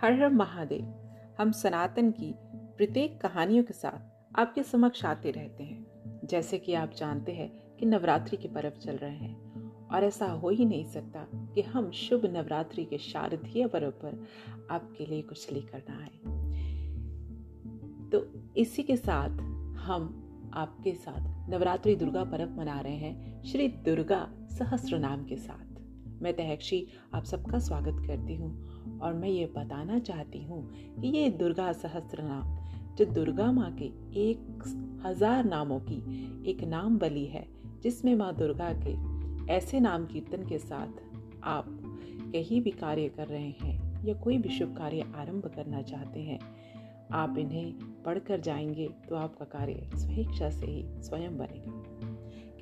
हर हर महादेव। हम सनातन की प्रत्येक कहानियों के साथ आपके समक्ष आते रहते हैं। जैसे कि आप जानते हैं कि नवरात्रि के पर्व चल रहे हैं और ऐसा हो ही नहीं सकता कि हम शुभ नवरात्रि के शारदीय पर्व पर आपके लिए कुछ लेकर ना आए। तो इसी के साथ हम आपके साथ नवरात्रि दुर्गा पर्व मना रहे हैं श्री दुर्गा सहस्त्र नाम के साथ। मैं तहक्षी आप सबका स्वागत करती हूँ और मैं ये बताना चाहती हूँ कि ये दुर्गा सहस्त्र नाम जो दुर्गा माँ के 1000 नामों की एक नाम बली है, जिसमें माँ दुर्गा के ऐसे नाम कीर्तन के साथ आप कहीं भी कार्य कर रहे हैं या कोई भी शुभ कार्य आरंभ करना चाहते हैं, आप इन्हें पढ़कर जाएंगे तो आपका कार्य स्वेच्छा से ही स्वयं बनेगा।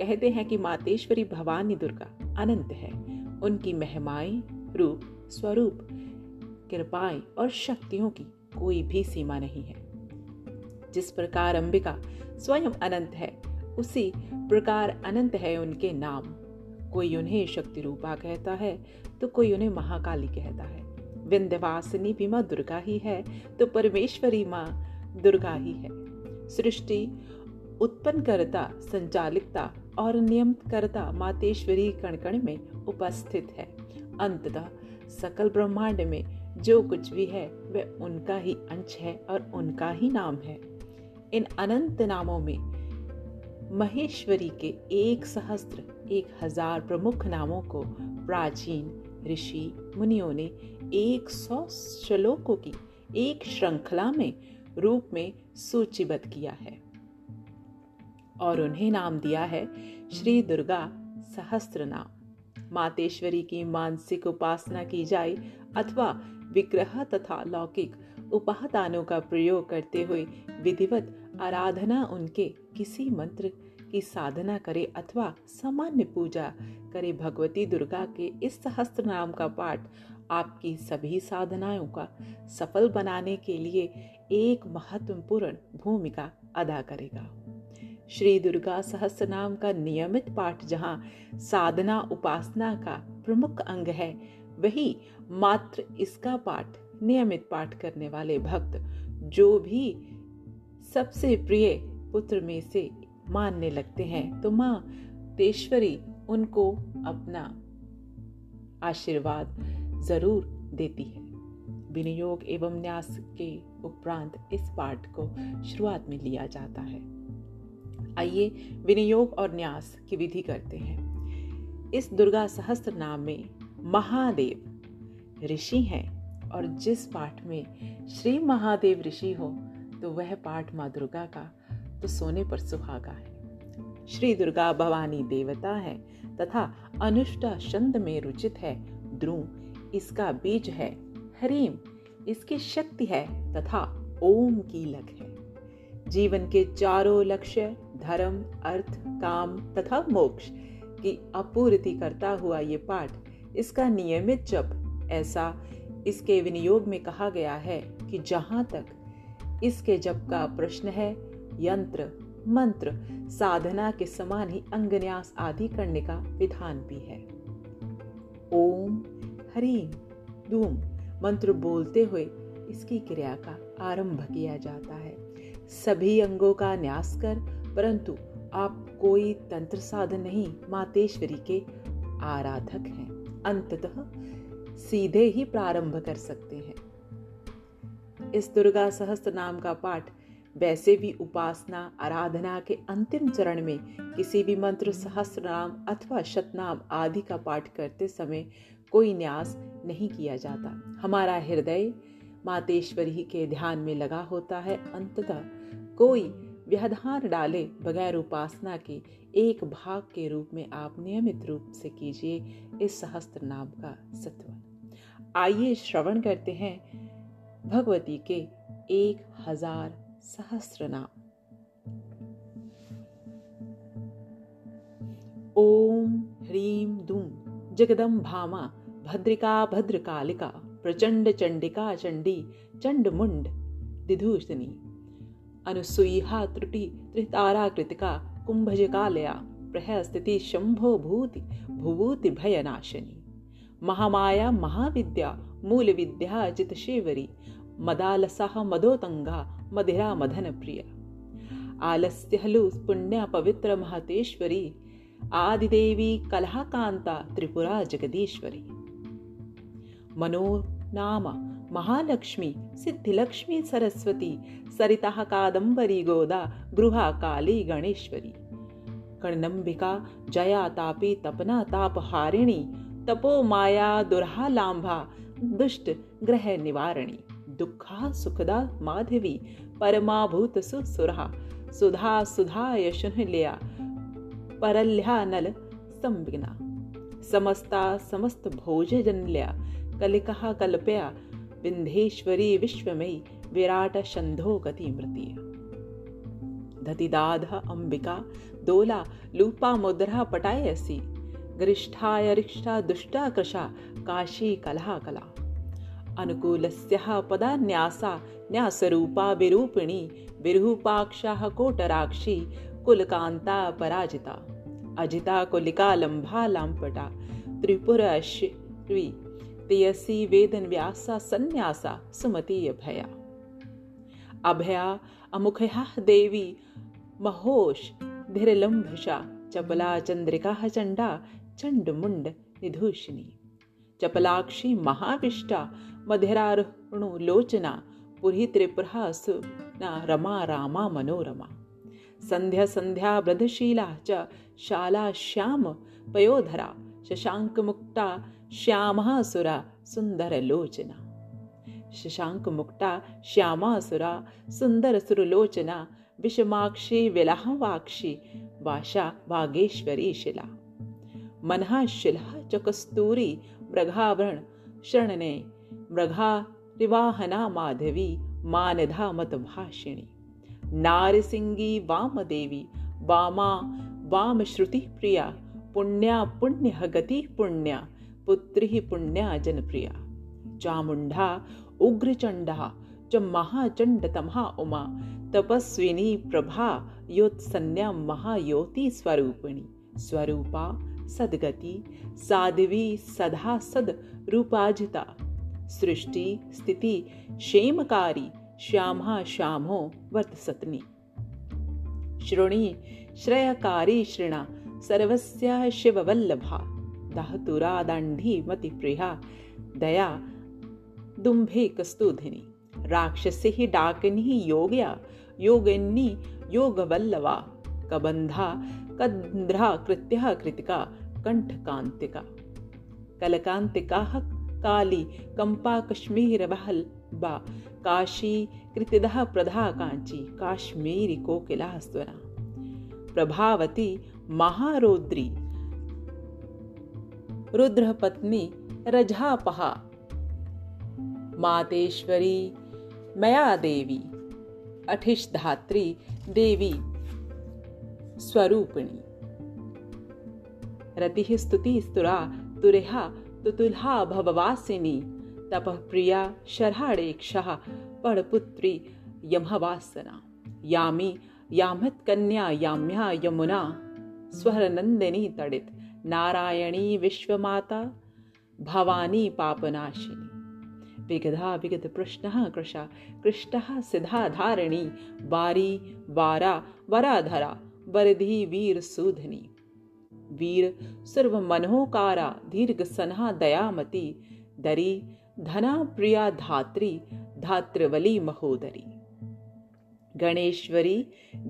कहते हैं कि मातेश्वरी भवानी दुर्गा अनंत है। उनकी महिमाएं, रूप, स्वरूप, कृपाएं और शक्तियों की कोई भी सीमा नहीं है। जिस प्रकार अंबिका स्वयं अनंत है, उसी प्रकार अनंत है उनके नाम। कोई उन्हें शक्ति रूपा कहता है तो कोई उन्हें महाकाली कहता है। विंध्यवासिनी भी माँ दुर्गा ही है तो परमेश्वरी माँ दुर्गा ही है। सृष्टि उत्पन्न करता, संचालिकता और नियमित करता मातेश्वरी कण कण में उपस्थित है। अंततः सकल ब्रह्मांड में जो कुछ भी है वह उनका ही अंश है और उनका ही नाम है। इन अनंत नामों में महेश्वरी के 1000 प्रमुख नामों को प्राचीन ऋषि मुनियों ने 100 श्लोकों की एक श्रृंखला में रूप में सूचीबद्ध किया है और उन्हें नाम दिया है श्री दुर्गा सहस्त्र नाम। मातेश्वरी की मानसिक उपासना की जाए अथवा विग्रह तथा लौकिक उपादानों का प्रयोग करते हुए विधिवत आराधना, उनके किसी मंत्र की साधना करे अथवा सामान्य पूजा करे, भगवती दुर्गा के इस सहस्त्र नाम का पाठ आपकी सभी साधनाओं का सफल बनाने के लिए एक महत्वपूर्ण भूमिका अदा करेगा। श्री दुर्गा सहस्त्र नाम का नियमित पाठ जहाँ साधना उपासना का प्रमुख अंग है, वही मात्र इसका पाठ नियमित पाठ करने वाले भक्त जो भी सबसे प्रिय पुत्र में से मानने लगते हैं तो माँ तेश्वरी उनको अपना आशीर्वाद जरूर देती है। विनियोग एवं न्यास के उपरांत इस पाठ को शुरुआत में लिया जाता है। आइए विनियोग और न्यास की विधि करते हैं। इस दुर्गा सहस्त्र नाम में महादेव ऋषि हैं और जिस पाठ में श्री महादेव ऋषि हो तो वह पाठ माँ दुर्गा का तो सोने पर सुहागा है। श्री दुर्गा भवानी देवता है तथा अनुष्ठा छंद में रुचित है। द्रुम इसका बीज है, हरीम इसकी शक्ति है तथा ओम की लग है। जीवन के चारों लक्ष्य धर्म, अर्थ, काम तथा मोक्ष की आपूर्ति करता हुआ ये पाठ, इसका नियमित जप, ऐसा इसके विनियोग में कहा गया है कि जहाँ तक इसके जप का प्रश्न है, यंत्र मंत्र साधना के समान ही अंगन्यास आदि करने का विधान भी है। ओम हरीम धूम मंत्र बोलते हुए इसकी क्रिया का आरंभ किया जाता है। सभी अंगों का न्यास कर, परंतु आप कोई तंत्र साधन नहीं, मातेश्वरी के आराधक हैं, अंततः सीधे ही प्रारंभ कर सकते हैं। इस दुर्गा सहस्त्र नाम का पाठ वैसे भी उपासना आराधना के अंतिम चरण में किसी भी मंत्र सहस्त्र नाम अथवा शतनाम आदि का पाठ करते समय कोई न्यास नहीं किया जाता। हमारा हृदय मातेश्वरी के ध्यान में लगा होता है। अंततः कोई व्यवधान डाले बगैर उपासना के एक भाग के रूप में आप नियमित रूप से कीजिए इस सहस्त्र नाम का सत्वन। आइए श्रवण करते हैं भगवती के 1000 सहस्त्र नाम। ओम ह्रीम दूम जगदम्भामा भद्रिका भद्रकालिका प्रचंड चंडिका चंडी चंडमुंड दिधूषणी अनुसूया त्रुटि त्रितारा कृतिका कुंभजकालया प्रहस्थिति शंभो भूति भुवूति भयनाशनी महामाया महाविद्या मूल विद्या अजित शेवरी मदालसा मदोतंगा मदिरा मदन प्रिया आलस्य हलु पुण्य पवित्र महतेश्वरी आदिदेवी कलहकांता त्रिपुरा जगदीश्वरी मनो नाम महालक्ष्मी सिद्धिलक्ष्मी सरस्वती सरिता कादंबरी गोदा गृहा काली गणेश्वरी कर्णंबिका जया तापी तपना तापहारिणी तपो माया दुर्हा लांभा दुष्ट ग्रह निवारणी दुखा सुखदा माधवी परमाभूत सुसुरहा सुधा सुधा यशुनलिया परल्या नल संबिना समस्ता समस्त भोज जनल्या कलिका कल्पया विंधेश्वरी विश्वमयी विराट शंधो गति मृतीय धतिदाधा अंबिका दोला लूपा मुद्रा पटायसी गरिष्ठाय रिक्षा दुष्टा कृशा काशी कला कला अनुकूलस्या पदा न्यासा न्यासरूपा विरूपिणी विरूपाक्षा कोटराक्षी कुलकांता पराजिता अजिता कुलिका लंभा लांपटा त्रिपुराश्री तेयसी वेदन व्यासा संन्यासा सुमती अभया अभया अमुखया देवी महोश धीरलंभषा चपला चंद्रिका चंडा चंडमुंड निधूषिणी चपलाक्षी महाविष्टा मधिरारुणु लोचना पुरी त्रिपुरा सुना रमा रामा मनोरमा संध्या संध्या ब्रधशीला च शाला श्याम पयोधरा शशांक मुक्ता श्यामासुरा सुंदर लोचना शशांक मुक्ता श्यामासुरा सुंदर सुरलोचना विषमाक्षी विलाहवाक्षी वाशा वागेश्वरी शिला मनहा शिला चकस्तूरी मृगावरण शरणने मृगा रिवाहना माधवी मानधा मतभाषिणी नारसिंगी वामदेवी वामा वामश्रुति प्रिया पुण्या पुण्य गति पुण्या पुत्री पुण्या जनप्रिया चामुंडा उग्रचंडा च महाचंड तमहा उमा तपस्विनी प्रभा योत्सन्या महायोति स्वरूपिणी स्वरूपा सदगति साध्वी सदा सद रूपाजिता सृष्टि स्थिति क्षेमकारी श्यामा श्यामो वर्तसत्नी श्रोणी श्रेयकारी श्रीणा सर्वस्या शिववल्लभा दाहतुरा दांडी मतिप्रिया दया दुंभे कस्तुधिनी राक्षसी ही डाकनी योग्या योगिनी योगवल्लवा कबंधा कद्रा कृत्या कृतिका कंठकांतिका कलकांतिका काली कंपा कश्मीर बहलबा काशी कृतिदा प्रधा कांची काश्मीरी कोकिला स्वरा प्रभावती महारौद्री रुद्रपत्नी रजापहा मातेश्वरी मया देवी अठिषधात्री देवी स्वरूपिणी रति स्तुति स्तुरा तुरेहा तुतुल्हा भववासिनी तपः प्रिया शरहाडेक्षा पड़पुत्री यमहवासना यामी यामत कन्या याम्या यमुना स्वरनंदिनी तड़ित नारायणी विश्वमाता भवानी पापनाशिनी विगधा विगत प्रश्न कृशा कृष्ण सिधा धारिणी वारी वारा वराधरा वरधि वीर सूधनी वीर सर्व मनोकारा दीर्घ सन्हा दयामती दरी धना प्रिया धात्री धात्रवली महोदरी गणेश्वरी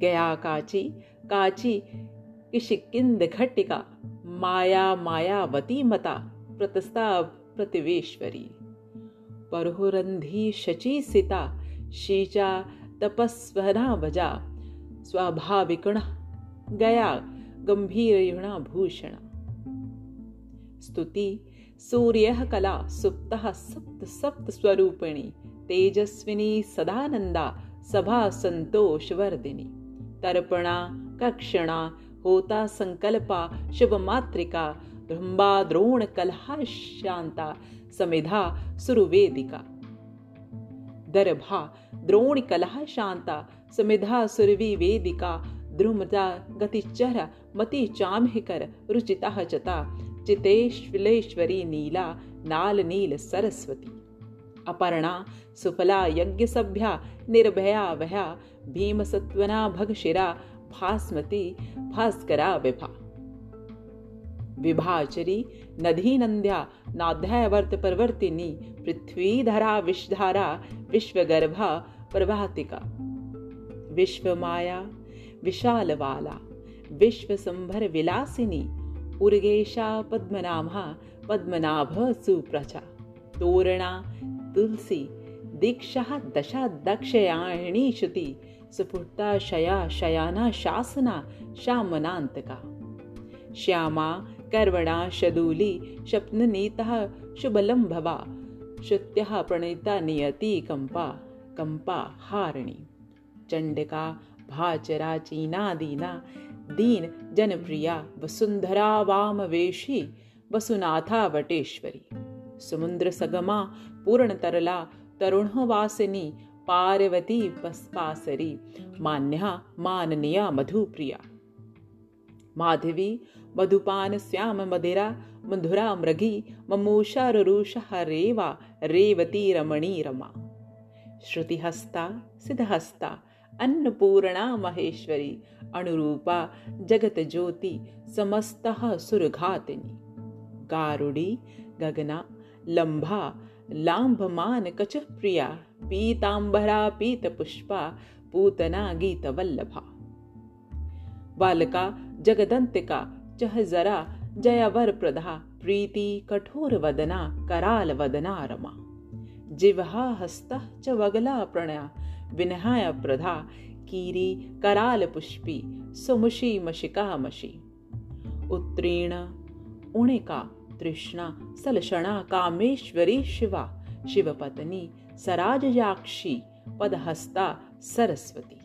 गया काची काची किशिकिंद घटिका माया मायावती मता प्रतस्ता प्रतिवेश्वरी परहुरंधी शची सीता शीचा तपस्वना वजा स्वाभाविकुण गया गंभीर युणा भूषण स्तुति सूर्य कला सुप्ता सप्त सप्त स्वरूपिणी तेजस्विनी सदानंदा सभा संतोष वर्दिनी तर्पणा कक्षणा होता संकल्पा शिवमात्रिका ब्रह्मा द्रोण कलहा शांता समेधा सुरवेदिका दर्भा द्रोण कलहा शांता समेधा सुरवी वेदिका द्रुमदा गतिचर मति चाम्हिकर रुचिता चता चितेश्विलेश्वरी नीला नाल नील सरस्वती। अपर्णा सुफला यज्ञ सभ्या निर्भया वह्या भीम सत्वना भगशिरा भास्मती भास्करा विभा। विभाचरी नदी नंद्या नाध्यावर्त परवर्तिनी पृथ्वीधरा विषधारा विश्वगर्भा प्रभातिका। विश्वमाया विशालवाला विश्वसंभर विलासिनी उर्गेशा पद्मनाभा पद्मनाभ सुप्रचा। तोरणा तुलसी दीक्षा दशा दक्षयाणी श्रुति सुपुर्ता शया शयाना शासना श्यामनांतका। श्यामा कर्वणा शदूली शप्ननीता शुभलंभवा श्रुत्या प्रणीता नियति कंपा कंपा हारिणी। चंडिका भाचरा चीना दीना दीन जनप्रिया वसुंधरा वामवेशी वसुनाथा वटेश्वरी। समुद्र सगमा पूर्ण तरला तरुण वासिनी पार्वती पासरी मान्या माननीया मधुप्रिया। माधवी मधुपान श्याम मदिरा मधुरा मृगी ममूषा रुरुषा रेवा रेवती रमणी रमा। श्रुतिहस्ता सिद्धहस्ता अन्नपूर्णा महेश्वरी अनुरूपा जगत ज्योति समस्तः सुरघातिनी। गारुडी गगना लंभा लांभमान कच प्रिया पीतांबरा पीतपुष्पा पूतना गीतवल्लभा। बालका जगदंतिका चहजरा जयावर प्रधा प्रीति कठोर वदना कराल वदना रमा। जिह्वा हस्तः च वगला प्रणया विनहाय प्रधा कीरी कराल पुष्पी सुमुषी मशिका मशी। उत्तीर्ण उणिका तृष्णा सलषणा कामेश्वरी शिवा शिवपत्नी सराजयाक्षी पदहस्ता सरस्वती।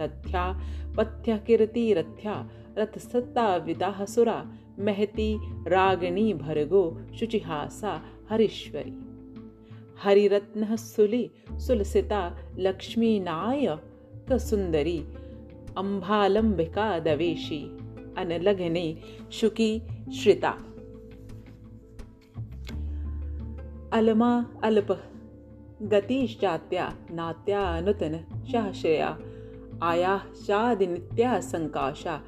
तथ्या पथ्य कीर्ति रथ्या रथसत्ता विदाह सुरा महती रागिणी भर्गो शुचिहासा हरीश्वरी। हरिरत्न सुली सुलसिता लक्ष्मी नायक सुंदरी अंबालंबिका दवेशी अनलघने शुकी श्रिता। अलमा अल्प गतिश्चात्या नात्या नूतन शाश्रया आया शादिनित्या संकाशा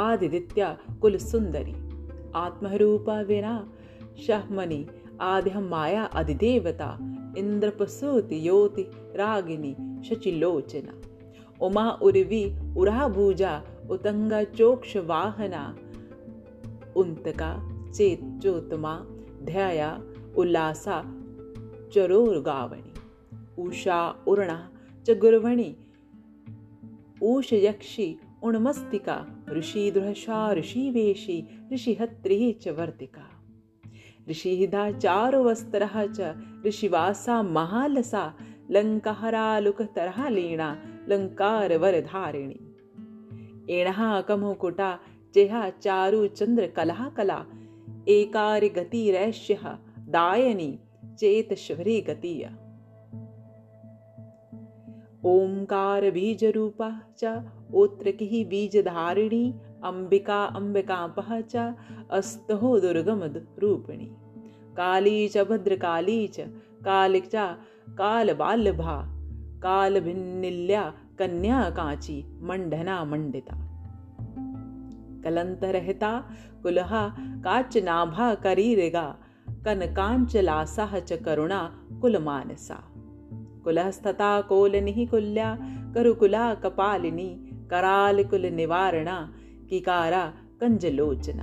आदिदित्या कुलसुंदरी। आत्मरूपा विना शहमनी आद्य माया अधिदेवता इंद्रपसूति योति रागिनी शचिलोचना। उमा उर्वी उराभुजा उतंगा चोक्ष वाहना उन्तका चेत चोतमा ध्याया उल्लासा चरोर्गावणी। उषा उर्णा च गुर्वणी ऊषयक्षी उन्मस्तिका ऋषिदृशा ऋषिवेशी ऋषिहत्री च वर्तिका। ऋषिहिदा चारुवस्त्रः च ऋषिवासा महालसा लङ्कारलोकतरहा लीणा लङ्कारवरधारिणी। एणः कमुकुटा जेहा चारुचन्द्रकलाकला एकारिगतिरैष्यः दायनी चेतश्वरी गतिया। ओंकार बीज रूपा च ओत्रकी बीजधारिणी अंबिका अंबिकापह च अस्तो दुर्गम रूपिणी। काली च भद्रकाली च कालिक च कालबालभा कालभिन्निल्या कन्या कांची मंडना मंडिता। कलंतरहिता कुलहा काचनाभा करीरेगा कनकांचलासा च करुणा कुलमानसा। कुलहस्तता कोलनिः कुल्या करुकुला कपालिनी करालकुल निवारणा किकारा कंजलोचना।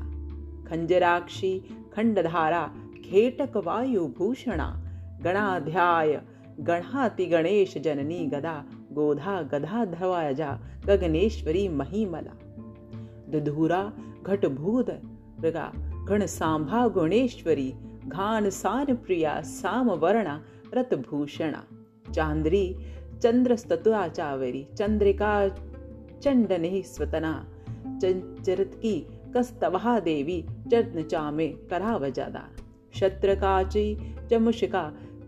खंजराक्षी खंडधारा खेटक वायुभूषणा गणाध्याय गणाति गणेश जननी गदा गोधा गधा ध्वजा गगनेश्वरी महिमला। दुधूरा घटभूत मृगा घणसांभा गुणेश्वरी घान सान प्रिया सामवर्णा रतभूषणा। चांद्री चंद्रस्तुआ चावरी चंद्रिका चंडनि स्वतना चरतकी कस्तवहा देवी चरण चामे करावजादा। शत्रकाची चमुषिका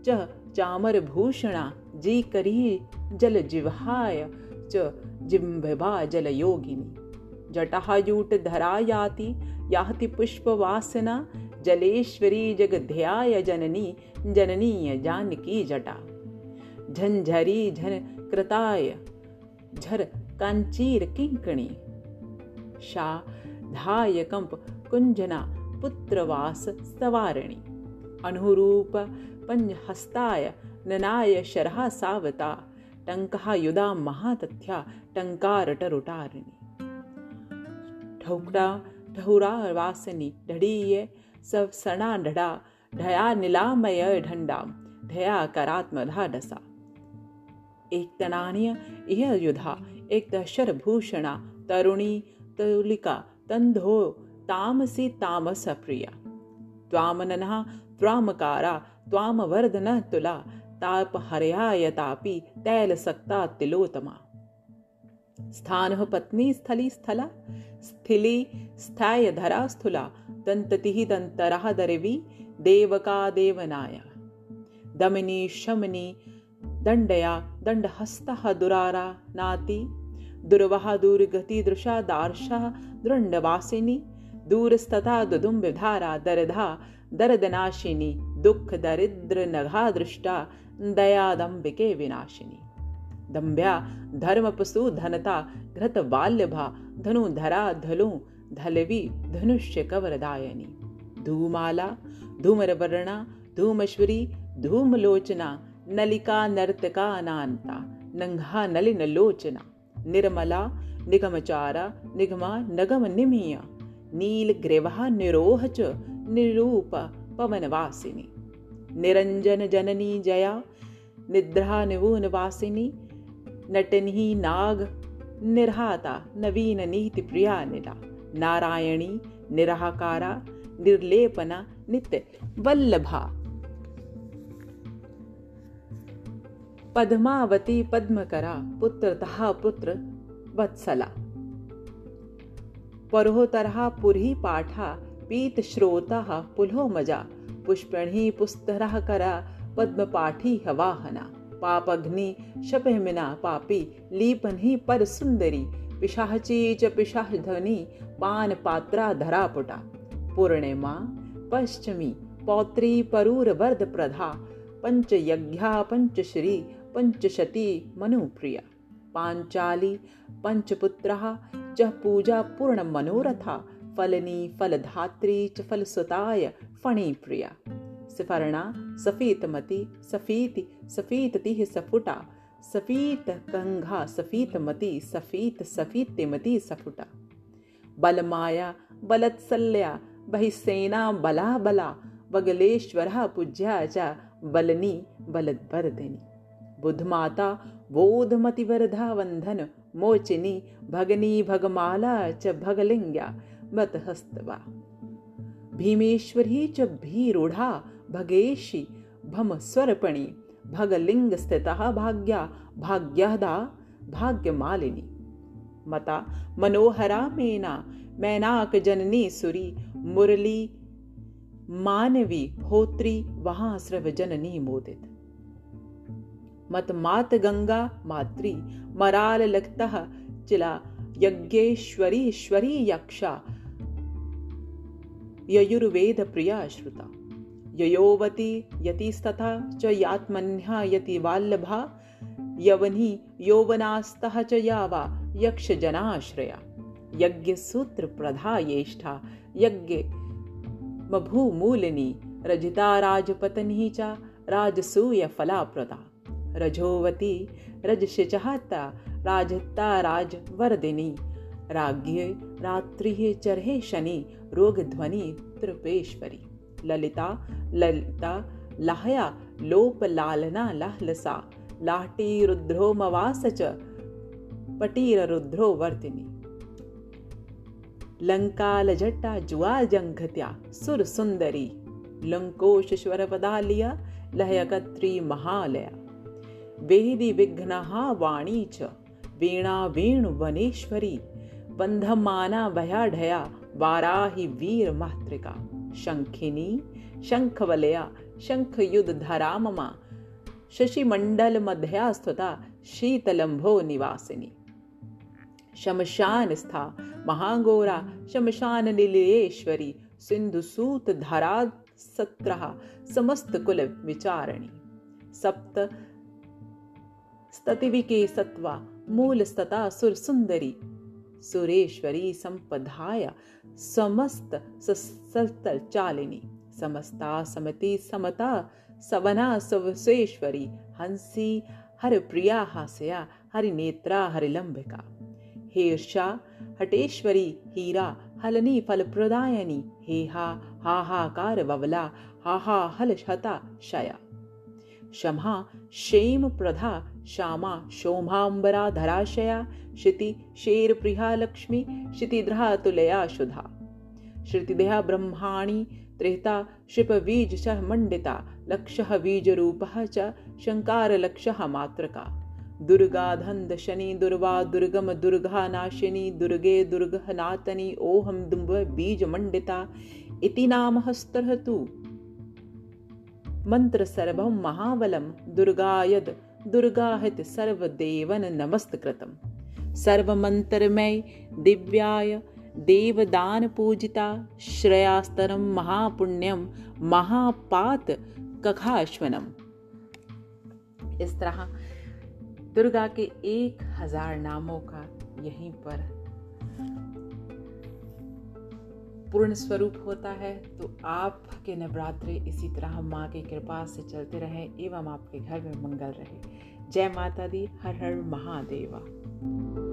च चामर भूषणा जी करी जल जिवहाय च जिम्भवा जल योगिनी। जटाहयूट धरा याति याति पुष्पवासना जलेश्वरी जगध्याय जननी जननीय जानकी जटा। झंझरी झन कृताय झर कांचीर किंकणी शा धाय कंप कुंजना पुत्रवास सवारिणी अनुरूप पंचहस्ताय ननाय शरहा सावता टंका युदा महातथ्या टंकार टरुटारिणी ठौकड़ा ठौरा वासनी ढड़ीय सब सणा ढड़ा ढया नीलामय ढंडा ढया करात्मधा डसा एक तनान्य यह युधा एक दशर भूषणा तरुणी तरुलिका तंधो तामसी तामस प्रिया त्वामनना त्वामकारा त्वामवर्धन तुला ताप हरयाय तापी तैल सक्ता तिलोतमा स्थानः पत्नी स्थली स्थला स्थिली स्थाय धरा स्थूला दंततिः दंतरः दरवी देवका देवनाया दमिनी शमनी दंडया दंडहस्तः दुरारा नाति दुर्वहा दूरगति दृशा दार्शा दृंडवासिनी दूरस्तथा दुदुम्बिधारा दरधा दरदनाशिनी दुख दरिद्र नघा दृष्टा दयादंबिके विनाशिनी दंभ्या धर्मपसु धनता घृत वाल्यभा धनुधरा धलु धलवी धनुष्य कवरदायनी धूमाला धूमरवर्णा धूमश्वरी धूमलोचना नलिका नर्तका अनांता नंघा नलिन लोचना निर्मला निगमचारा निगमा नगम निमिया नील ग्रीवा निरोह च निरूप पवनवासिनी निरंजन जननी जया निद्रा निवूनवासिनी नटनी नाग निर्हाता नवीन नीति प्रिया निला नारायणी निराकारा निर्लेपना नित्य वल्लभा पद्मावती पद्मकरा पुत्रतः पुत्र वत्सला परोहतरहा पुरी पाठा पीत श्रोतः पुलो मजा पुष्पणी पुस्तरः करा पद्मपाठी हवाहना पापग्नि शपहमिना पापी लीपन्हि पर सुंदरी पिशाची च पिशाच धनी पान पात्रा धरापुटा पूर्णिमा पश्चिमी पौत्री परूर वर्द प्रधा पंचयज्ञा पंचश्री पंचशती मनुप्रिया पांचाली पंचपुत्रः च पूजा पूर्ण मनोरथा फलनी फलधात्री च फलसुताय फणीप्रिया सिफरणा सफीतमती सफीति सफीततिः सफुटा सफीत गंगा सफीतमती सफीत सफीतिमती सफुटा बलमाया बलत्सल्या बहिसेना बला बला वगलेश्वरः पूज्या च बलनी बलद्वर्धिनी बुधमाता बोधमति वरधा वंधन मोचिनी भगनी भगमाला च भगलिंग्या मतहस्तवा भीमेश्वरी च भीरूढ़ा भगेशी भमस्वरपणी भगलिंग स्थिता भाग्या भाग्यदा भाग्यमालिनी मता मनोहरा मेना मैनाक जननी सुरी मुरली मानवी होत्री वहां स्रवजननी मोदित मत मात गंगा मात्री मराल लगतः चिला यज्ञेश्वरी श्वरी यक्षा ययुर्वेद प्रिया श्रुता ययोवती यतिस्तथा च यात्मन्या यति वाल्लभा यवनी यौवनास्तः च यावा यक्ष जनाश्रया यज्ञ सूत्र प्रधा येष्ठा यज्ञ मभूमूलिनी रजिता राजपत्नी च राजसूय फलाप्रदा रजोवती रजशिचहता राजता राजवर्दिनी राज्ञे रात्रिः चरहे शनि रोगध्वनि त्रिपेश्वरी ललिता ललिता लाहया लोपलालना लाहलसा लाटी रुद्रो मवास च पटीर रुद्रो वर्तिनी लंकाल जट्टा जुआ जंघत्या सुर सुंदरी लंकोश स्वरपदालिया लहयकत्री महालया वेदी विघ्नहा वाणी च वीणा वेणु वनेश्वरी बंधमाना भया ढया वाराही वीर मातृका शंखिनी शंखवलया शंखयुध धरा ममा शशिमंडल मध्या स्तुता शीतलंभो निवासिनी शमशान स्था महांगोरा शमशान नीलेश्वरी सिंधुसूत धारा सत्रह समस्त कुल विचारणी सप्त स्ततिविके सत्वा मूल स्तता सुर सुंदरी सुरेश्वरी संपदाया समस्त सस्तल चालिनी समस्ता समति समता सवना सवसेश्वरी हंसी हर प्रिया हास्या हरि नेत्रा हरिलंबिका हेर्षा हटेश्वरी हीरा हलनी फल प्रदायनी हेहा हाहाकार ववला हाहा हल शता शया शमा क्षेम प्रधा श्यामा शोभांबरा धराशया श्रुति शेर प्रिया लक्ष्मी क्षितिद्रा तुलया शुधा श्रुतिदेहा ब्रह्माणी त्रेता क्षिपबीज च मंडिता लक्षः बीजरूपः च शंकार लक्षः मात्रका दुर्गा धन्द शनि दुर्वा दुर्गम दुर्गा नाशिनी दुर्गे दुर्गहनातनी ओहम दुम्ब बीज मंडिता इति नामः स्तरहतु मंत्र सर्वं महाबलं दुर्गायद दुर्गाहित सर्वदेवन नमस्कृतम् सर्वमंत्रमय दिव्याय देवदान पूजिता श्रेयास्तरं महापुण्यम महापात कखाश्वनम। इस तरह दुर्गा के 1000 नामों का यहीं पर पूर्ण स्वरूप होता है। तो आपके नवरात्रे इसी तरह माँ की कृपा से चलते रहें एवं आपके घर में मंगल रहे। जय माता दी। हर हर महादेवा।